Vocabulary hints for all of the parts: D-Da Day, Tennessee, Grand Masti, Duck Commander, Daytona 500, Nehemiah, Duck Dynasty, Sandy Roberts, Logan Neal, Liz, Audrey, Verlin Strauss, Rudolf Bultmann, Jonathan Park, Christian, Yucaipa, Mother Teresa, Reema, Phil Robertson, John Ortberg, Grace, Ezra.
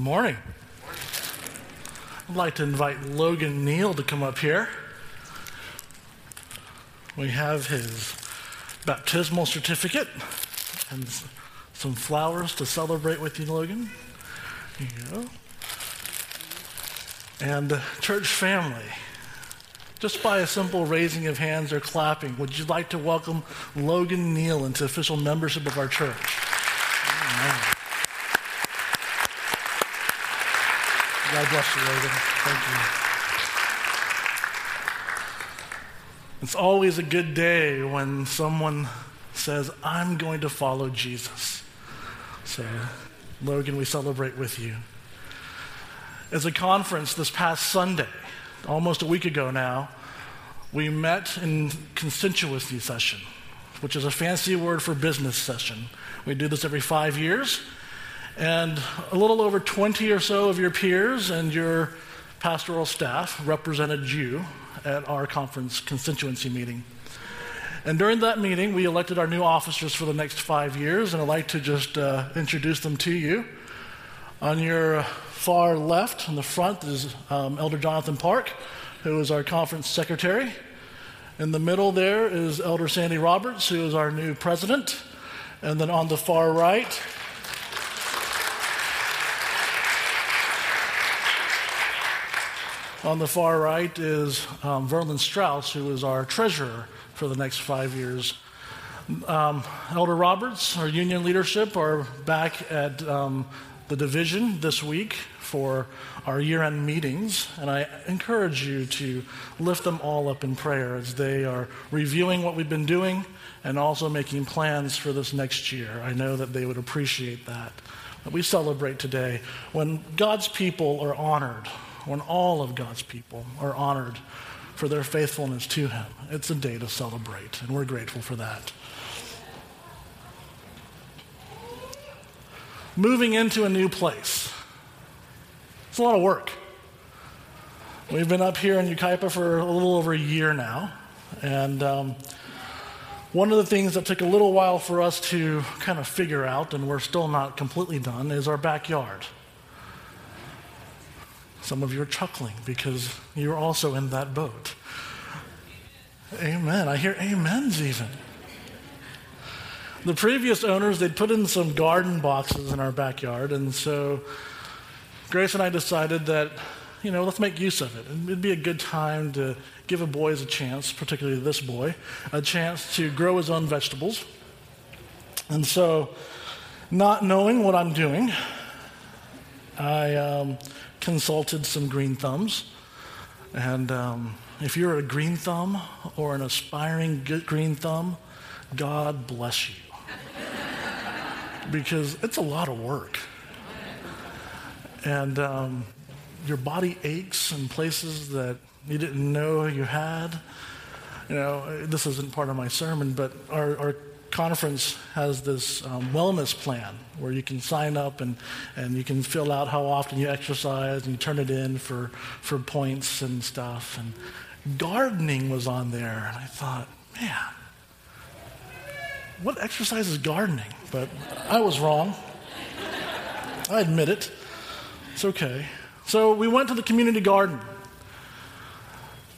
Good morning. I'd like to invite Logan Neal to come up here. We have his baptismal certificate and some flowers to celebrate with you, Logan. There you go. And church family, just by a simple raising of hands or clapping, would you like to welcome Logan Neal into official membership of our church? Amen. God bless you, Logan. Thank you. It's always a good day when someone says, I'm going to follow Jesus. So, Logan, we celebrate with you. As a conference this past Sunday, almost a week ago now, we met in constituency session, which is a fancy word for business session. We do this every 5 years, and a little over 20 or so of your peers and your pastoral staff represented you at our conference constituency meeting. And during that meeting, we elected our new officers for the next 5 years, and I'd like to just introduce them to you. On your far left in the front is Elder Jonathan Park, who is our conference secretary. In the middle there is Elder Sandy Roberts, who is our new president. And then on the far right is Verlin Strauss, who is our treasurer for the next 5 years. Elder Roberts, our union leadership, are back at the division this week for our year-end meetings, and I encourage you to lift them all up in prayer as they are reviewing what we've been doing and also making plans for this next year. I know that they would appreciate that. But we celebrate today when God's people are honored, when all of God's people are honored for their faithfulness to Him. It's a day to celebrate, and we're grateful for that. Moving into a new place. It's a lot of work. We've been up here in Yucaipa for a little over a year now, and one of the things that took a little while for us to kind of figure out, and we're still not completely done, is our backyard. Some of you are chuckling because you're also in that boat. Amen. I hear amens even. The previous owners, they'd put in some garden boxes in our backyard, and so Grace and I decided that, you know, let's make use of it. It'd be a good time to give a boy a chance, particularly this boy, a chance to grow his own vegetables. And so, not knowing what I'm doing, I consulted some green thumbs, and if you're a green thumb or an aspiring green thumb, God bless you. Because it's a lot of work. And your body aches in places that you didn't know you had. You know, this isn't part of my sermon, but our conference has this wellness plan where you can sign up and you can fill out how often you exercise and you turn it in for points and stuff. And gardening was on there. And I thought, man, what exercise is gardening? But I was wrong. I admit it. It's okay. So we went to the community garden.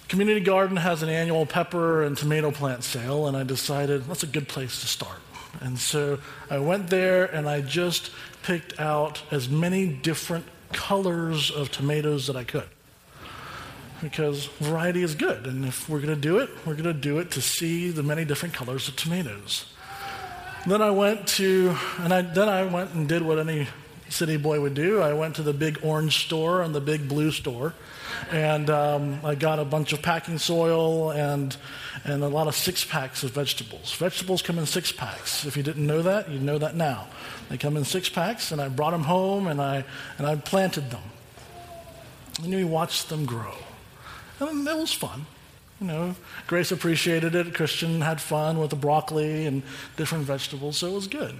Community garden has an annual pepper and tomato plant sale, and I decided that's a good place to start. And so I went there, and I just picked out as many different colors of tomatoes that I could. Because variety is good, and if we're going to do it, we're going to do it to see the many different colors of tomatoes. Then I went and did what any city boy would do. I went to the big orange store and the big blue store, and I got a bunch of packing soil and a lot of six packs of vegetables. Vegetables come in six packs. If you didn't know that, you know that now. They come in six packs, and I brought them home and I planted them. And we watched them grow, and it was fun. You know, Grace appreciated it. Christian had fun with the broccoli and different vegetables, so it was good.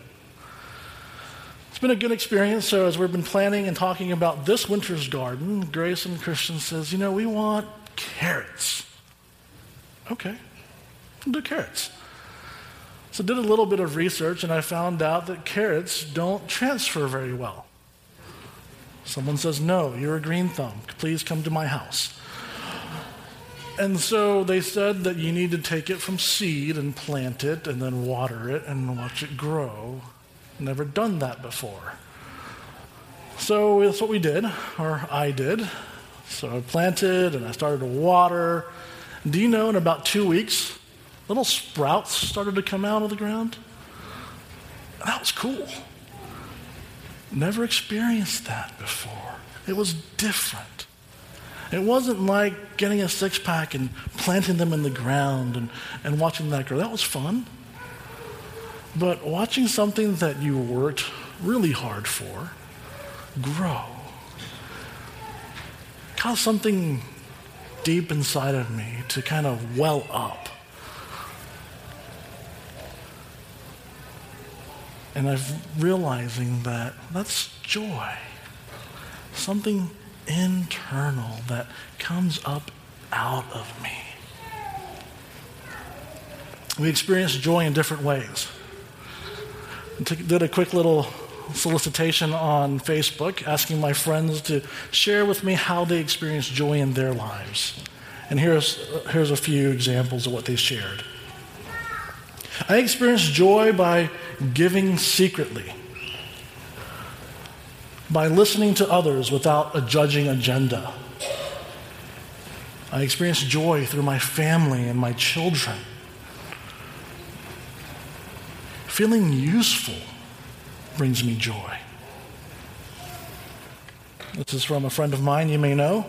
It's been a good experience. So as we've been planning and talking about this winter's garden, Grace and Christian says, you know, we want carrots. Okay, we'll do carrots. So I did a little bit of research, and I found out that carrots don't transfer very well. Someone says, no, you're a green thumb. Please come to my house. And so they said that you need to take it from seed and plant it and then water it and watch it grow. Never done that before. So that's what we did, or I did. So I planted and I started to water. Do you know in about 2 weeks, little sprouts started to come out of the ground? That was cool. Never experienced that before. It was different. It wasn't like getting a six-pack and planting them in the ground and watching that grow. That was fun. But watching something that you worked really hard for grow caused something deep inside of me to kind of well up. And I'm realizing that that's joy. Something internal that comes up out of me. We experience joy in different ways. I did a quick little solicitation on Facebook asking my friends to share with me how they experience joy in their lives. And here's a few examples of what they shared. I experience joy by giving secretly, by listening to others without a judging agenda. I experience joy through my family and my children. Feeling useful brings me joy. This is from a friend of mine you may know.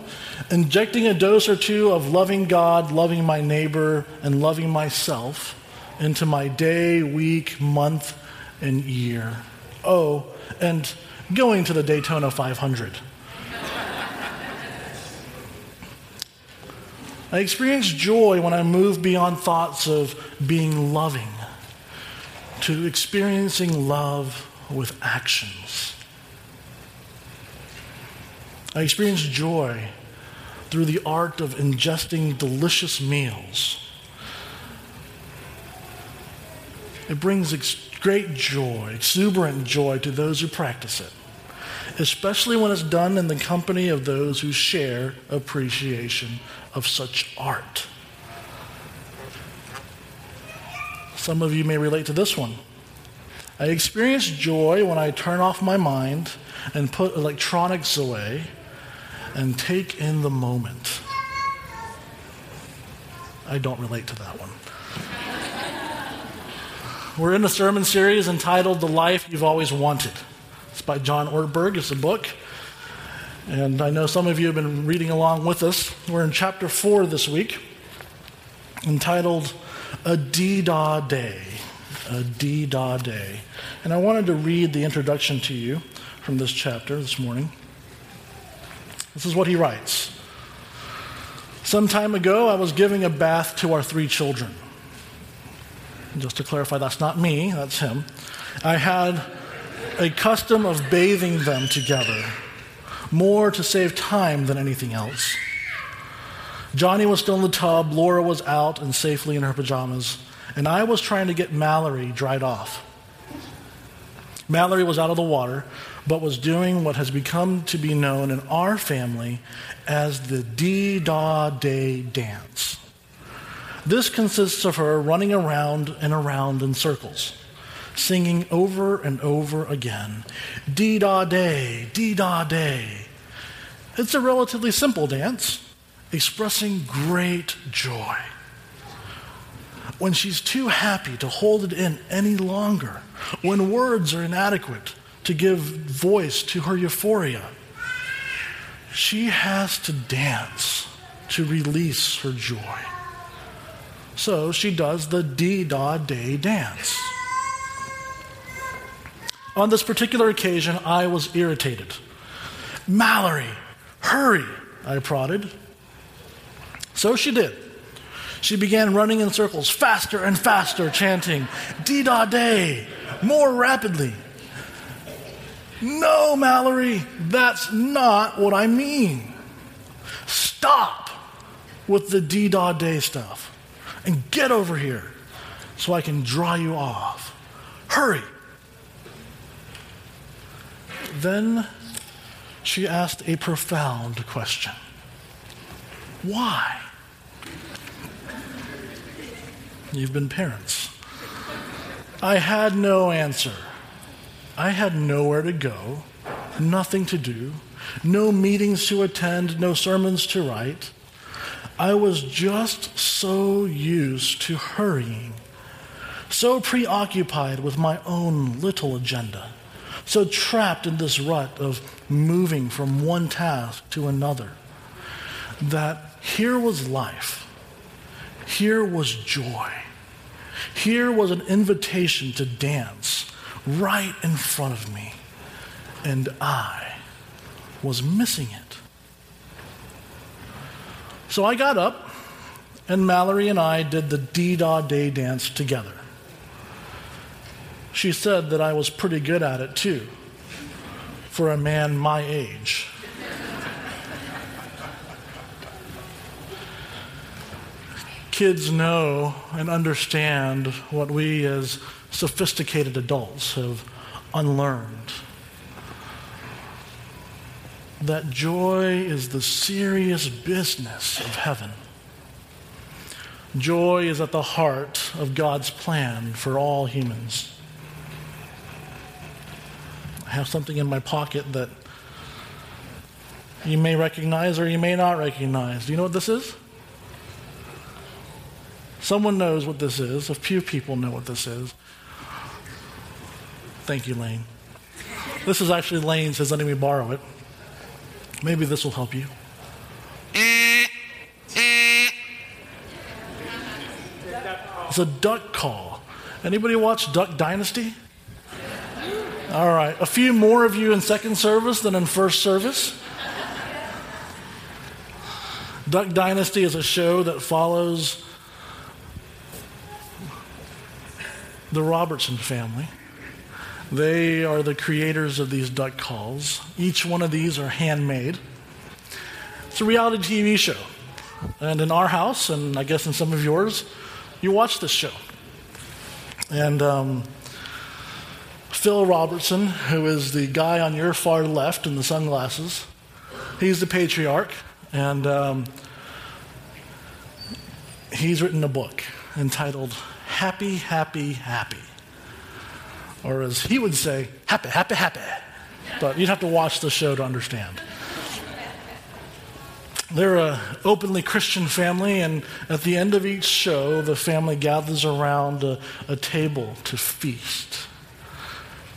Injecting a dose or two of loving God, loving my neighbor, and loving myself into my day, week, month, and year. Oh, and going to the Daytona 500. I experience joy when I move beyond thoughts of being loving to experiencing love with actions. I experience joy through the art of ingesting delicious meals. It brings great joy, exuberant joy to those who practice it, especially when it's done in the company of those who share appreciation of such art. Some of you may relate to this one. I experience joy when I turn off my mind and put electronics away and take in the moment. I don't relate to that one. We're in a sermon series entitled The Life You've Always Wanted. It's by John Ortberg. It's a book. And I know some of you have been reading along with us. We're in chapter 4 this week, entitled A D-Da Day. A D-Da Day. And I wanted to read the introduction to you from this chapter this morning. This is what he writes. Some time ago, I was giving a bath to our 3 children. Just to clarify, that's not me, that's him. I had a custom of bathing them together, more to save time than anything else. Johnny was still in the tub, Laura was out and safely in her pajamas, and I was trying to get Mallory dried off. Mallory was out of the water, but was doing what has become to be known in our family as the D-Da Day dance. This consists of her running around and around in circles, singing over and over again, Dee-Da Day, Dee-Da Day. It's a relatively simple dance, expressing great joy. When she's too happy to hold it in any longer, when words are inadequate to give voice to her euphoria, she has to dance to release her joy. So she does the Dee-Da Day dance. On this particular occasion, I was irritated. Mallory, hurry, I prodded. So she did. She began running in circles faster and faster, chanting, Dee-Da Day, more rapidly. No, Mallory, that's not what I mean. Stop with the Dee-Da Day stuff. And get over here so I can dry you off. Hurry. Then she asked a profound question. Why? You've been parents. I had no answer. I had nowhere to go, nothing to do, no meetings to attend, no sermons to write. I was just so used to hurrying, so preoccupied with my own little agenda, so trapped in this rut of moving from one task to another, that here was life, here was joy, here was an invitation to dance right in front of me, and I was missing it. So I got up, and Mallory and I did the Dee-Dah-Day dance together. She said that I was pretty good at it, too, for a man my age. Kids know and understand what we as sophisticated adults have unlearned. That joy is the serious business of heaven. Joy is at the heart of God's plan for all humans. I have something in my pocket that you may recognize or you may not recognize. Do you know what this is? Someone knows what this is. A few people know what this is. Thank you, Lane. This is actually Lane says, letting me borrow it. Maybe this will help you. It's a duck call. Anybody watch Duck Dynasty? All right. A few more of you in second service than in first service. Duck Dynasty is a show that follows the Robertson family. They are the creators of these duck calls. Each one of these are handmade. It's a reality TV show. And in our house, and I guess in some of yours, you watch this show. And Phil Robertson, who is the guy on your far left in the sunglasses, he's the patriarch, and he's written a book entitled Happy, Happy, Happy. Or as he would say, happy, happy, happy. But you'd have to watch the show to understand. They're an openly Christian family, and at the end of each show, the family gathers around a table to feast,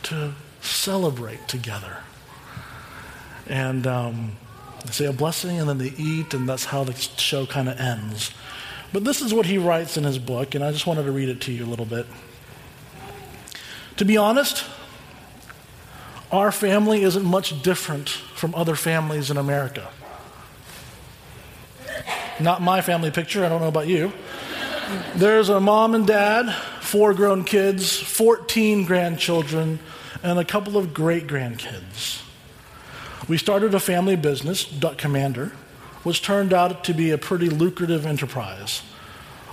to celebrate together. And they say a blessing, and then they eat, and that's how the show kind of ends. But this is what he writes in his book, and I just wanted to read it to you a little bit. To be honest, our family isn't much different from other families in America. Not my family picture, I don't know about you. There's a mom and dad, 4 grown kids, 14 grandchildren, and a couple of great-grandkids. We started a family business, Duck Commander, which turned out to be a pretty lucrative enterprise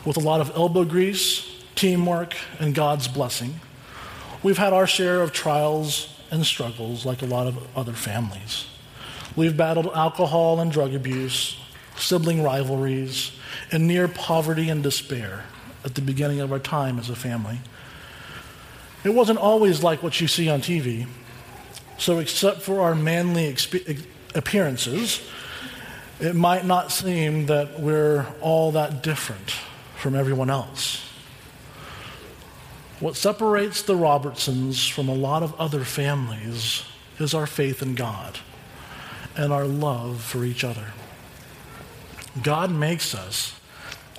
with a lot of elbow grease, teamwork, and God's blessing. We've had our share of trials and struggles like a lot of other families. We've battled alcohol and drug abuse, sibling rivalries, and near poverty and despair at the beginning of our time as a family. It wasn't always like what you see on TV, so except for our manly appearances, it might not seem that we're all that different from everyone else. What separates the Robertsons from a lot of other families is our faith in God and our love for each other. God makes us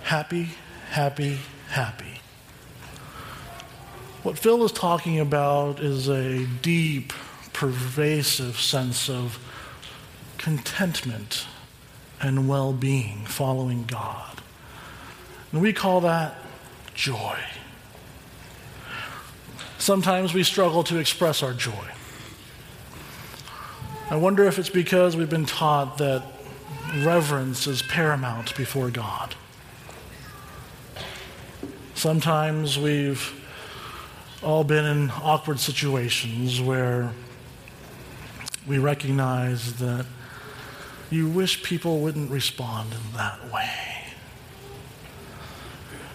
happy, happy, happy. What Phil is talking about is a deep, pervasive sense of contentment and well-being following God. And we call that joy. Sometimes we struggle to express our joy. I wonder if it's because we've been taught that reverence is paramount before God. Sometimes we've all been in awkward situations where we recognize that you wish people wouldn't respond in that way.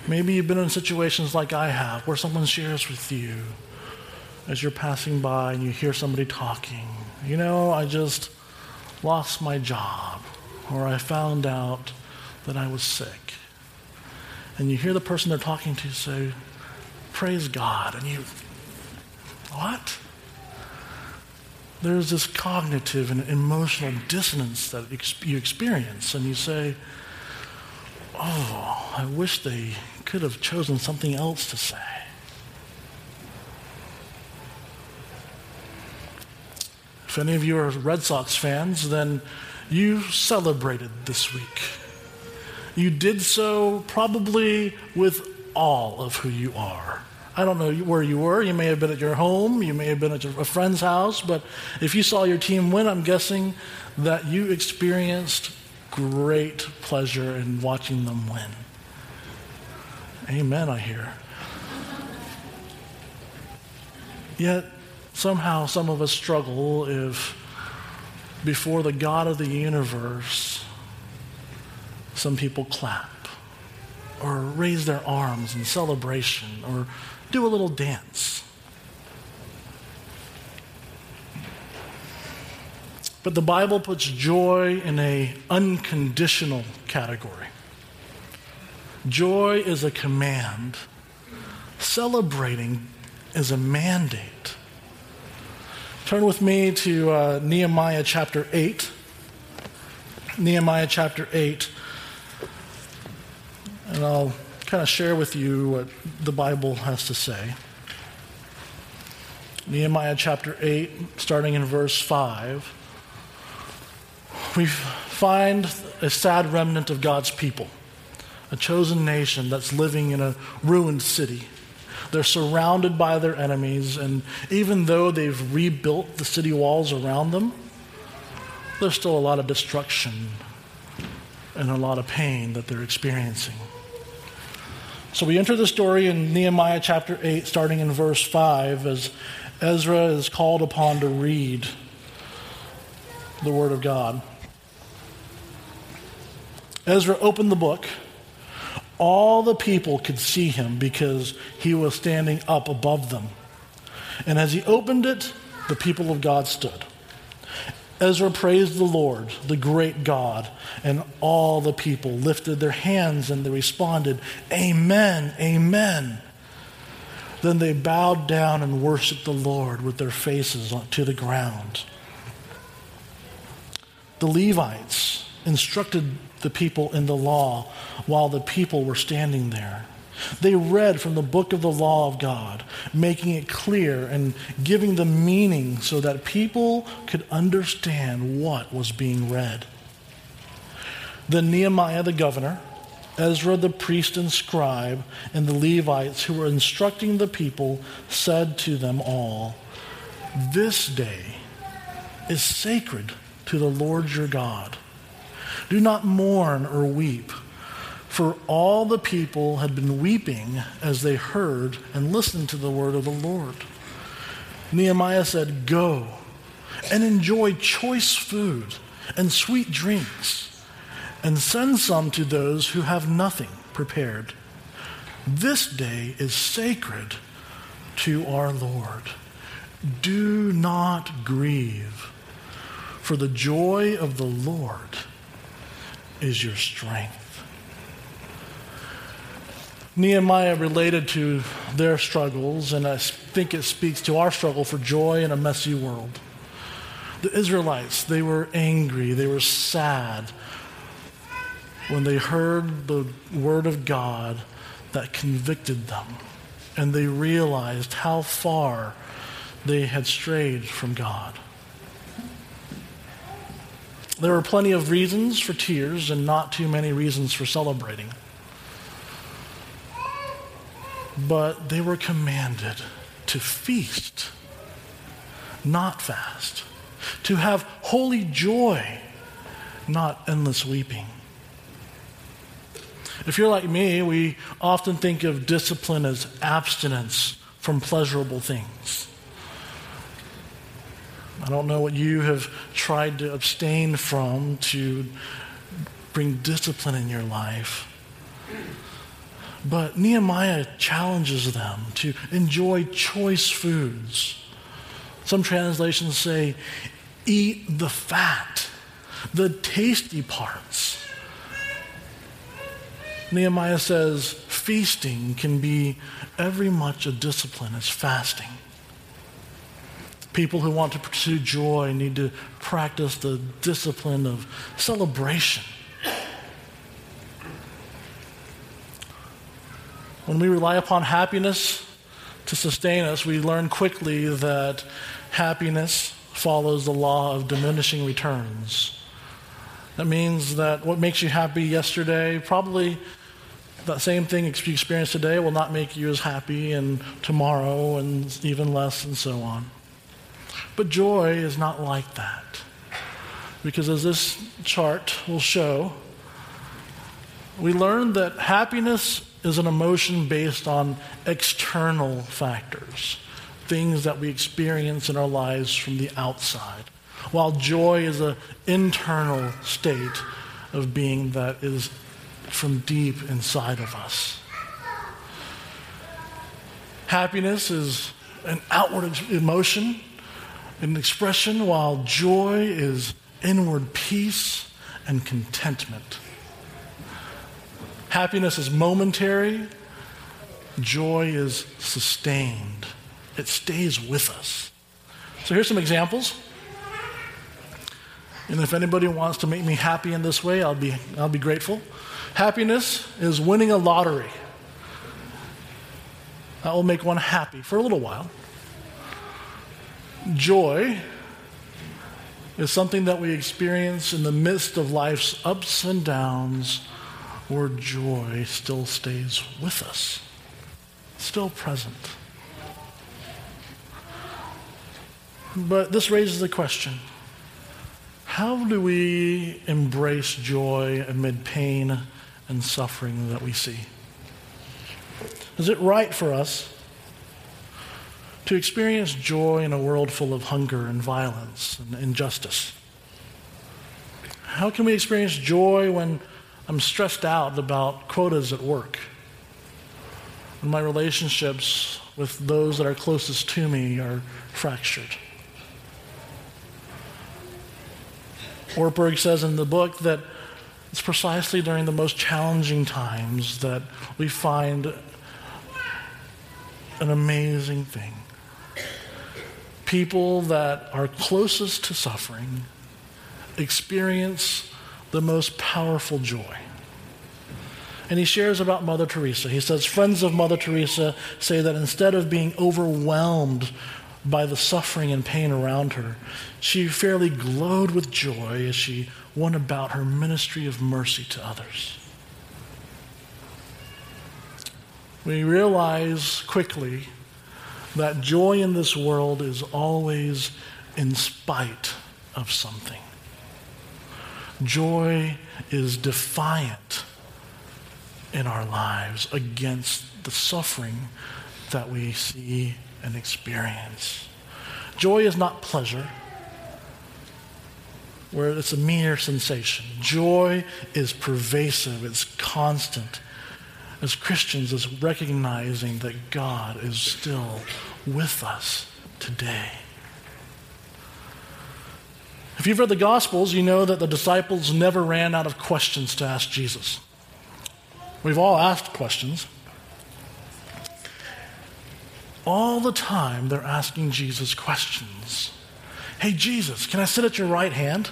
Maybe you've been in situations like I have, where someone shares with you as you're passing by and you hear somebody talking. You know, I just lost my job, or I found out that I was sick. And you hear the person they're talking to say, praise God. And you, what? There's this cognitive and emotional dissonance that you experience. And you say, oh, I wish they could have chosen something else to say. If any of you are Red Sox fans, then you celebrated this week. You did so probably with all of who you are. I don't know where you were. You may have been at your home. You may have been at a friend's house. But if you saw your team win, I'm guessing that you experienced great pleasure in watching them win. Amen, I hear. Yet somehow some of us struggle if before the God of the universe, some people clap or raise their arms in celebration or do a little dance. But the Bible puts joy in an unconditional category. Joy is a command. Celebrating is a mandate. Turn with me to Nehemiah chapter 8. Nehemiah chapter 8. And I'll kind of share with you what the Bible has to say. Nehemiah chapter 8, starting in verse 5. We find a sad remnant of God's people, a chosen nation that's living in a ruined city. They're surrounded by their enemies, and even though they've rebuilt the city walls around them, there's still a lot of destruction and a lot of pain that they're experiencing. So we enter the story in Nehemiah chapter 8, starting in verse 5, as Ezra is called upon to read the Word of God. Ezra opened the book. All the people could see him because he was standing up above them. And as he opened it, the people of God stood. Ezra praised the Lord, the great God, and all the people lifted their hands and they responded, Amen, Amen. Then they bowed down and worshiped the Lord with their faces to the ground. The Levites instructed the people in the law while the people were standing there. They read from the book of the law of God, making it clear and giving the meaning so that people could understand what was being read. Then Nehemiah the governor, Ezra the priest and scribe, and the Levites who were instructing the people said to them all, This day is sacred to the Lord your God. Do not mourn or weep, for all the people had been weeping as they heard and listened to the word of the Lord. Nehemiah said, Go and enjoy choice food and sweet drinks, and send some to those who have nothing prepared. This day is sacred to our Lord. Do not grieve, for the joy of the Lord is your strength. Nehemiah related to their struggles, and I think it speaks to our struggle for joy in a messy world. The Israelites, they were angry, they were sad when they heard the word of God that convicted them, and they realized how far they had strayed from God. There were plenty of reasons for tears and not too many reasons for celebrating. But they were commanded to feast, not fast, to have holy joy, not endless weeping. If you're like me, we often think of discipline as abstinence from pleasurable things. I don't know what you have tried to abstain from to bring discipline in your life. But Nehemiah challenges them to enjoy choice foods. Some translations say, eat the fat, the tasty parts. Nehemiah says, feasting can be every much a discipline as fasting. People who want to pursue joy need to practice the discipline of celebration. When we rely upon happiness to sustain us, we learn quickly that happiness follows the law of diminishing returns. That means that what makes you happy yesterday, probably that same thing you experience today will not make you as happy and tomorrow and even less and so on. But joy is not like that. Because as this chart will show, we learn that happiness is an emotion based on external factors, things that we experience in our lives from the outside, while joy is an internal state of being that is from deep inside of us. Happiness is an outward emotion, an expression, while joy is inward peace and contentment. Happiness is momentary. Joy is sustained. It stays with us. So here's some examples. And if anybody wants to make me happy in this way, I'll be grateful. Happiness is winning a lottery. That will make one happy for a little while. Joy is something that we experience in the midst of life's ups and downs, where joy still stays with us, still present. But this raises the question, how do we embrace joy amid pain and suffering that we see? Is it right for us to experience joy in a world full of hunger and violence and injustice? How can we experience joy when I'm stressed out about quotas at work, and my relationships with those that are closest to me are fractured? Ortberg says in the book that it's precisely during the most challenging times that we find an amazing thing. People that are closest to suffering experience the most powerful joy. And he shares about Mother Teresa. He says, friends of Mother Teresa say that instead of being overwhelmed by the suffering and pain around her, she fairly glowed with joy as she went about her ministry of mercy to others. We realize quickly that joy in this world is always in spite of something. Joy is defiant in our lives against the suffering that we see and experience. Joy is not pleasure, where it's a mere sensation. Joy is pervasive, it's constant. As Christians, it's recognizing that God is still with us today. If you've read the Gospels, you know that the disciples never ran out of questions to ask Jesus. We've all asked questions. All the time they're asking Jesus questions. Hey, Jesus, can I sit at your right hand?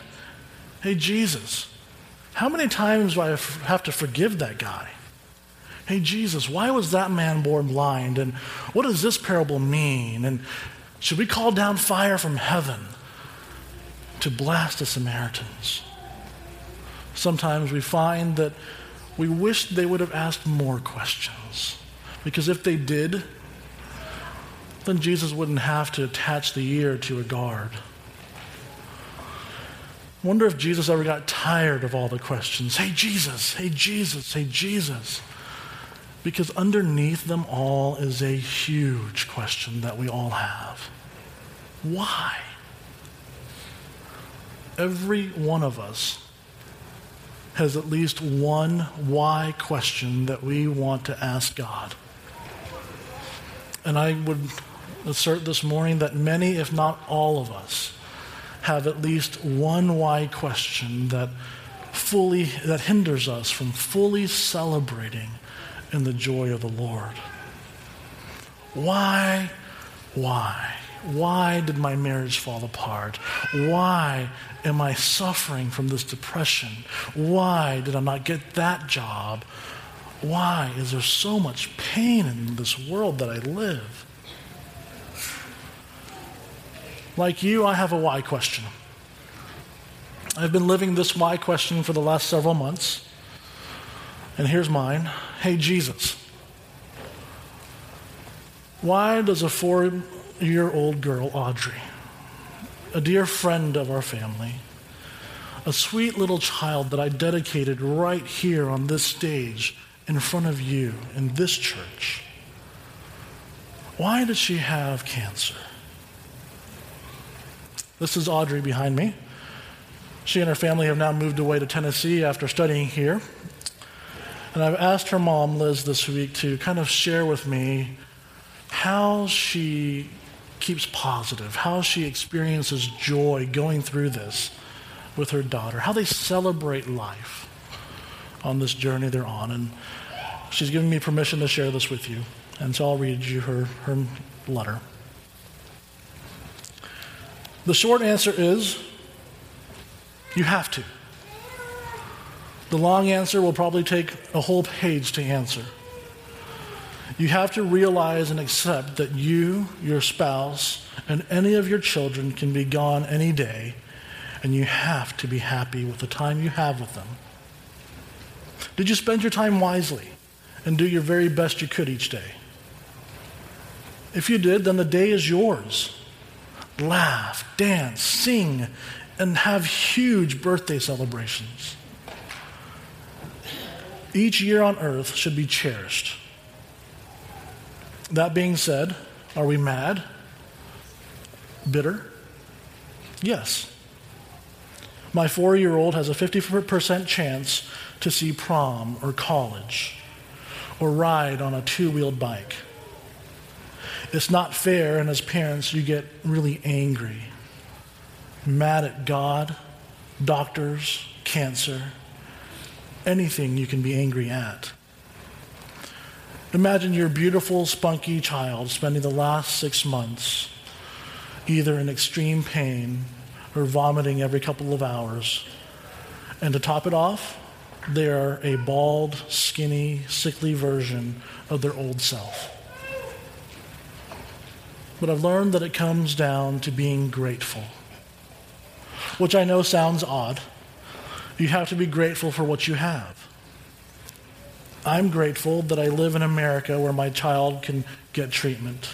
Hey, Jesus, how many times do I have to forgive that guy? Hey, Jesus, why was that man born blind? And what does this parable mean? And should we call down fire from heaven to blast the Samaritans? Sometimes we find that we wish they would have asked more questions, because if they did, then Jesus wouldn't have to attach the ear to a guard. I wonder if Jesus ever got tired of all the questions. Hey, Jesus, hey, Jesus, hey, Jesus. Because underneath them all is a huge question that we all have. Why? every one of us has at least one why question that we want to ask God. And I would assert this morning that many, if not all of us, have at least one why question that hinders us from fully celebrating in the joy of the Lord. Why? Why did my marriage fall apart? Why am I suffering from this depression? Why did I not get that job? Why is there so much pain in this world that I live? Like you, I have a why question. I've been living this why question for the last several months. And here's mine. Hey, Jesus, why does a 4-year-old girl, Audrey, a dear friend of our family, a sweet little child that I dedicated right here on this stage in front of you in this church, why did she have cancer? This is Audrey behind me. She and her family have now moved away to Tennessee after studying here. And I've asked her mom, Liz, this week to kind of share with me how she keeps positive, how she experiences joy going through this with her daughter, how they celebrate life on this journey they're on. And she's given me permission to share this with you, and so I'll read you her letter. The short answer is, you have to. The long answer will probably take a whole page to answer. You have to realize and accept that you, your spouse, and any of your children can be gone any day, and you have to be happy with the time you have with them. Did you spend your time wisely and do your very best you could each day? If you did, then the day is yours. Laugh, dance, sing, and have huge birthday celebrations. Each year on earth should be cherished. That being said, are we mad? Bitter? Yes. My 4-year-old has a 50% chance to see prom or college or ride on a 2-wheeled bike. It's not fair, and as parents, you get really angry, mad at God, doctors, cancer, anything you can be angry at. Imagine your beautiful, spunky child spending the last 6 months either in extreme pain or vomiting every couple of hours. And to top it off, they are a bald, skinny, sickly version of their old self. But I've learned that it comes down to being grateful, which I know sounds odd. You have to be grateful for what you have. I'm grateful that I live in America where my child can get treatment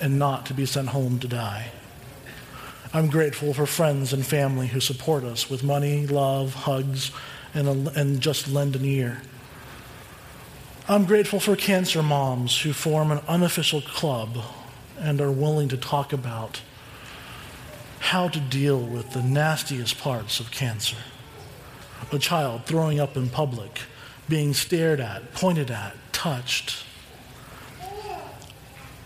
and not to be sent home to die. I'm grateful for friends and family who support us with money, love, hugs, and just lend an ear. I'm grateful for cancer moms who form an unofficial club and are willing to talk about how to deal with the nastiest parts of cancer. A child throwing up in public, being stared at, pointed at, touched.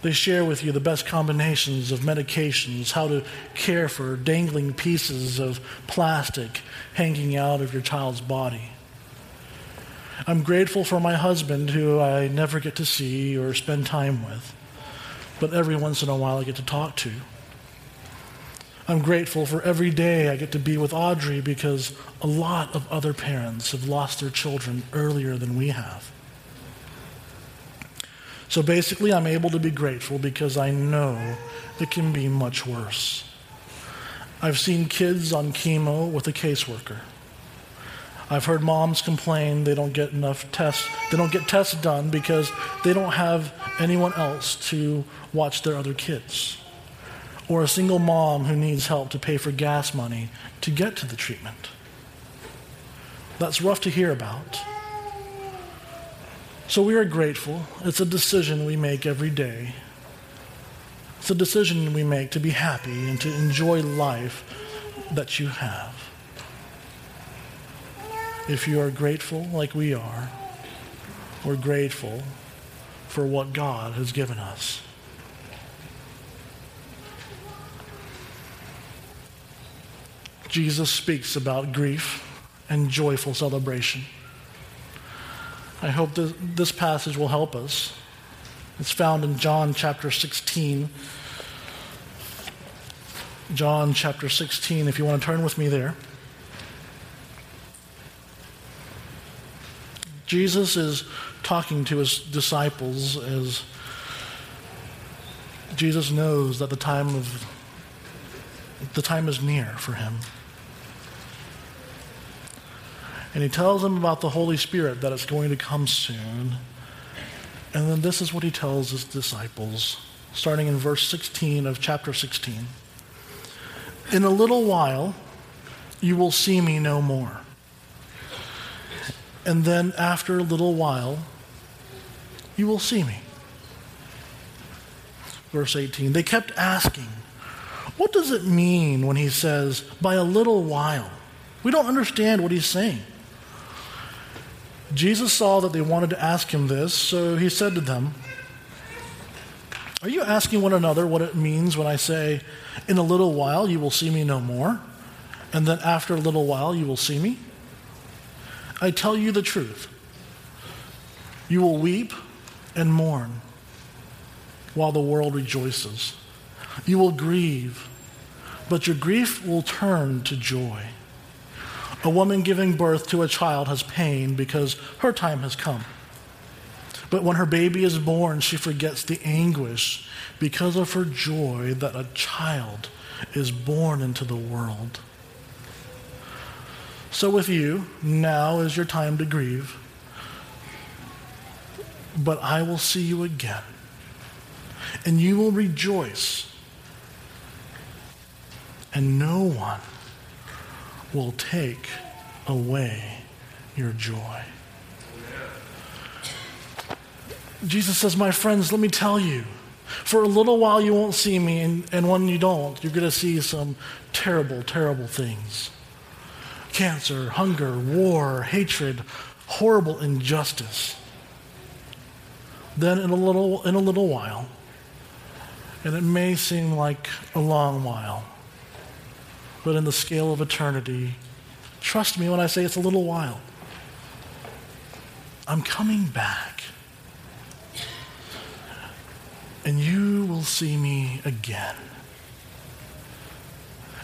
They share with you the best combinations of medications, how to care for dangling pieces of plastic hanging out of your child's body. I'm grateful for my husband, who I never get to see or spend time with, but every once in a while I get to talk to. I'm grateful for every day I get to be with Audrey, because a lot of other parents have lost their children earlier than we have. So basically, I'm able to be grateful because I know it can be much worse. I've seen kids on chemo with a caseworker. I've heard moms complain they don't get enough tests. They don't get tests done because they don't have anyone else to watch their other kids, or a single mom who needs help to pay for gas money to get to the treatment. That's rough to hear about. So we are grateful. It's a decision we make every day. It's a decision we make to be happy and to enjoy life that you have. If you are grateful like we are, we're grateful for what God has given us. Jesus speaks about grief and joyful celebration. I hope that this passage will help us. It's found in John chapter 16. John chapter 16, if you want to turn with me there. Jesus is talking to his disciples as Jesus knows that the time is near for him. And he tells them about the Holy Spirit, that it's going to come soon. And then this is what he tells his disciples, starting in verse 16 of chapter 16. In a little while, you will see me no more. And then after a little while, you will see me. Verse 18, they kept asking, what does it mean when he says, by a little while? We don't understand what he's saying. Jesus saw that they wanted to ask him this, so he said to them, are you asking one another what it means when I say, in a little while you will see me no more, and then after a little while you will see me? I tell you the truth. You will weep and mourn while the world rejoices. You will grieve, but your grief will turn to joy. A woman giving birth to a child has pain because her time has come. But when her baby is born, she forgets the anguish because of her joy that a child is born into the world. So with you, now is your time to grieve, but I will see you again, and you will rejoice, and no one will take away your joy. Jesus says, my friends, let me tell you, for a little while you won't see me, and when you don't, you're going to see some terrible, terrible things. Cancer, hunger, war, hatred, horrible injustice. Then in a little while, and it may seem like a long while, but in the scale of eternity, trust me when I say it's a little while. I'm coming back, and you will see me again.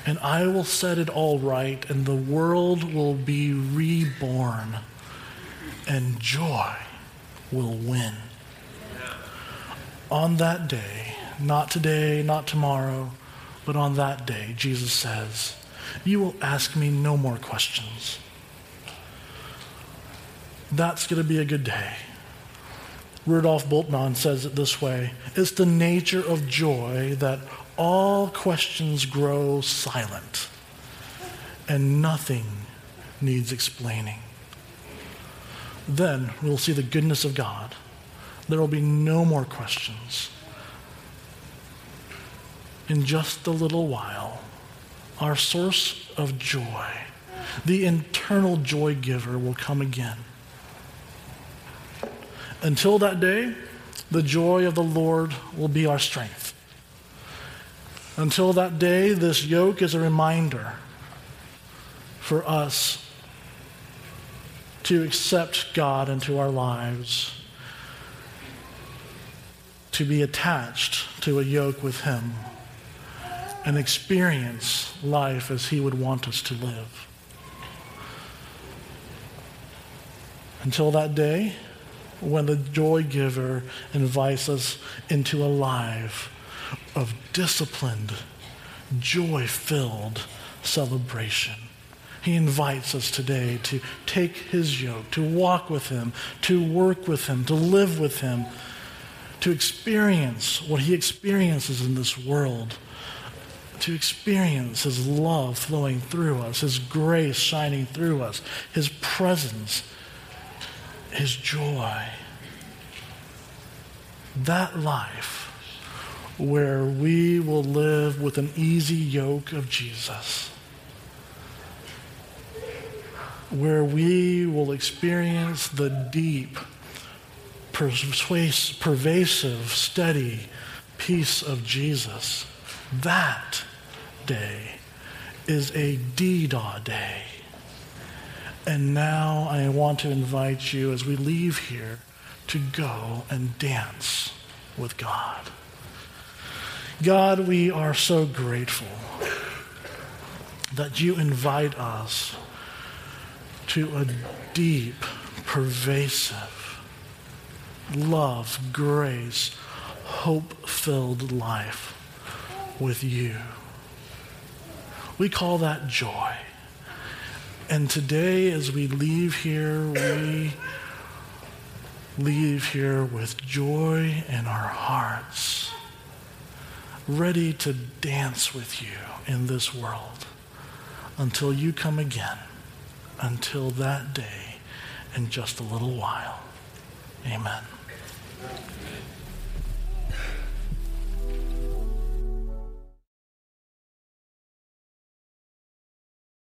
And I will set it all right, and the world will be reborn, and joy will win. Yeah. On that day, not today, not tomorrow, but on that day, Jesus says, you will ask me no more questions. That's going to be a good day. Rudolf Bultmann says it this way, it's the nature of joy that all questions grow silent and nothing needs explaining. Then we'll see the goodness of God. There will be no more questions. In just a little while, our source of joy, the internal joy giver, will come again. Until that day, the joy of the Lord will be our strength. Until that day, this yoke is a reminder for us to accept God into our lives, to be attached to a yoke with him, and experience life as he would want us to live. Until that day, when the joy giver invites us into a life of disciplined, joy-filled celebration. He invites us today to take his yoke, to walk with him, to work with him, to live with him, to experience what he experiences in this world, to experience his love flowing through us, his grace shining through us, his presence, his joy. That life where we will live with an easy yoke of Jesus, where we will experience the deep, pervasive, steady peace of Jesus. That day is a D-Daw day. And now I want to invite you, as we leave here, to go and dance with God. God, we are so grateful that you invite us to a deep, pervasive, love, grace, hope-filled life with you. We call that joy. And today, as we leave here, we leave here with joy in our hearts, ready to dance with you in this world until you come again, until that day in just a little while. Amen.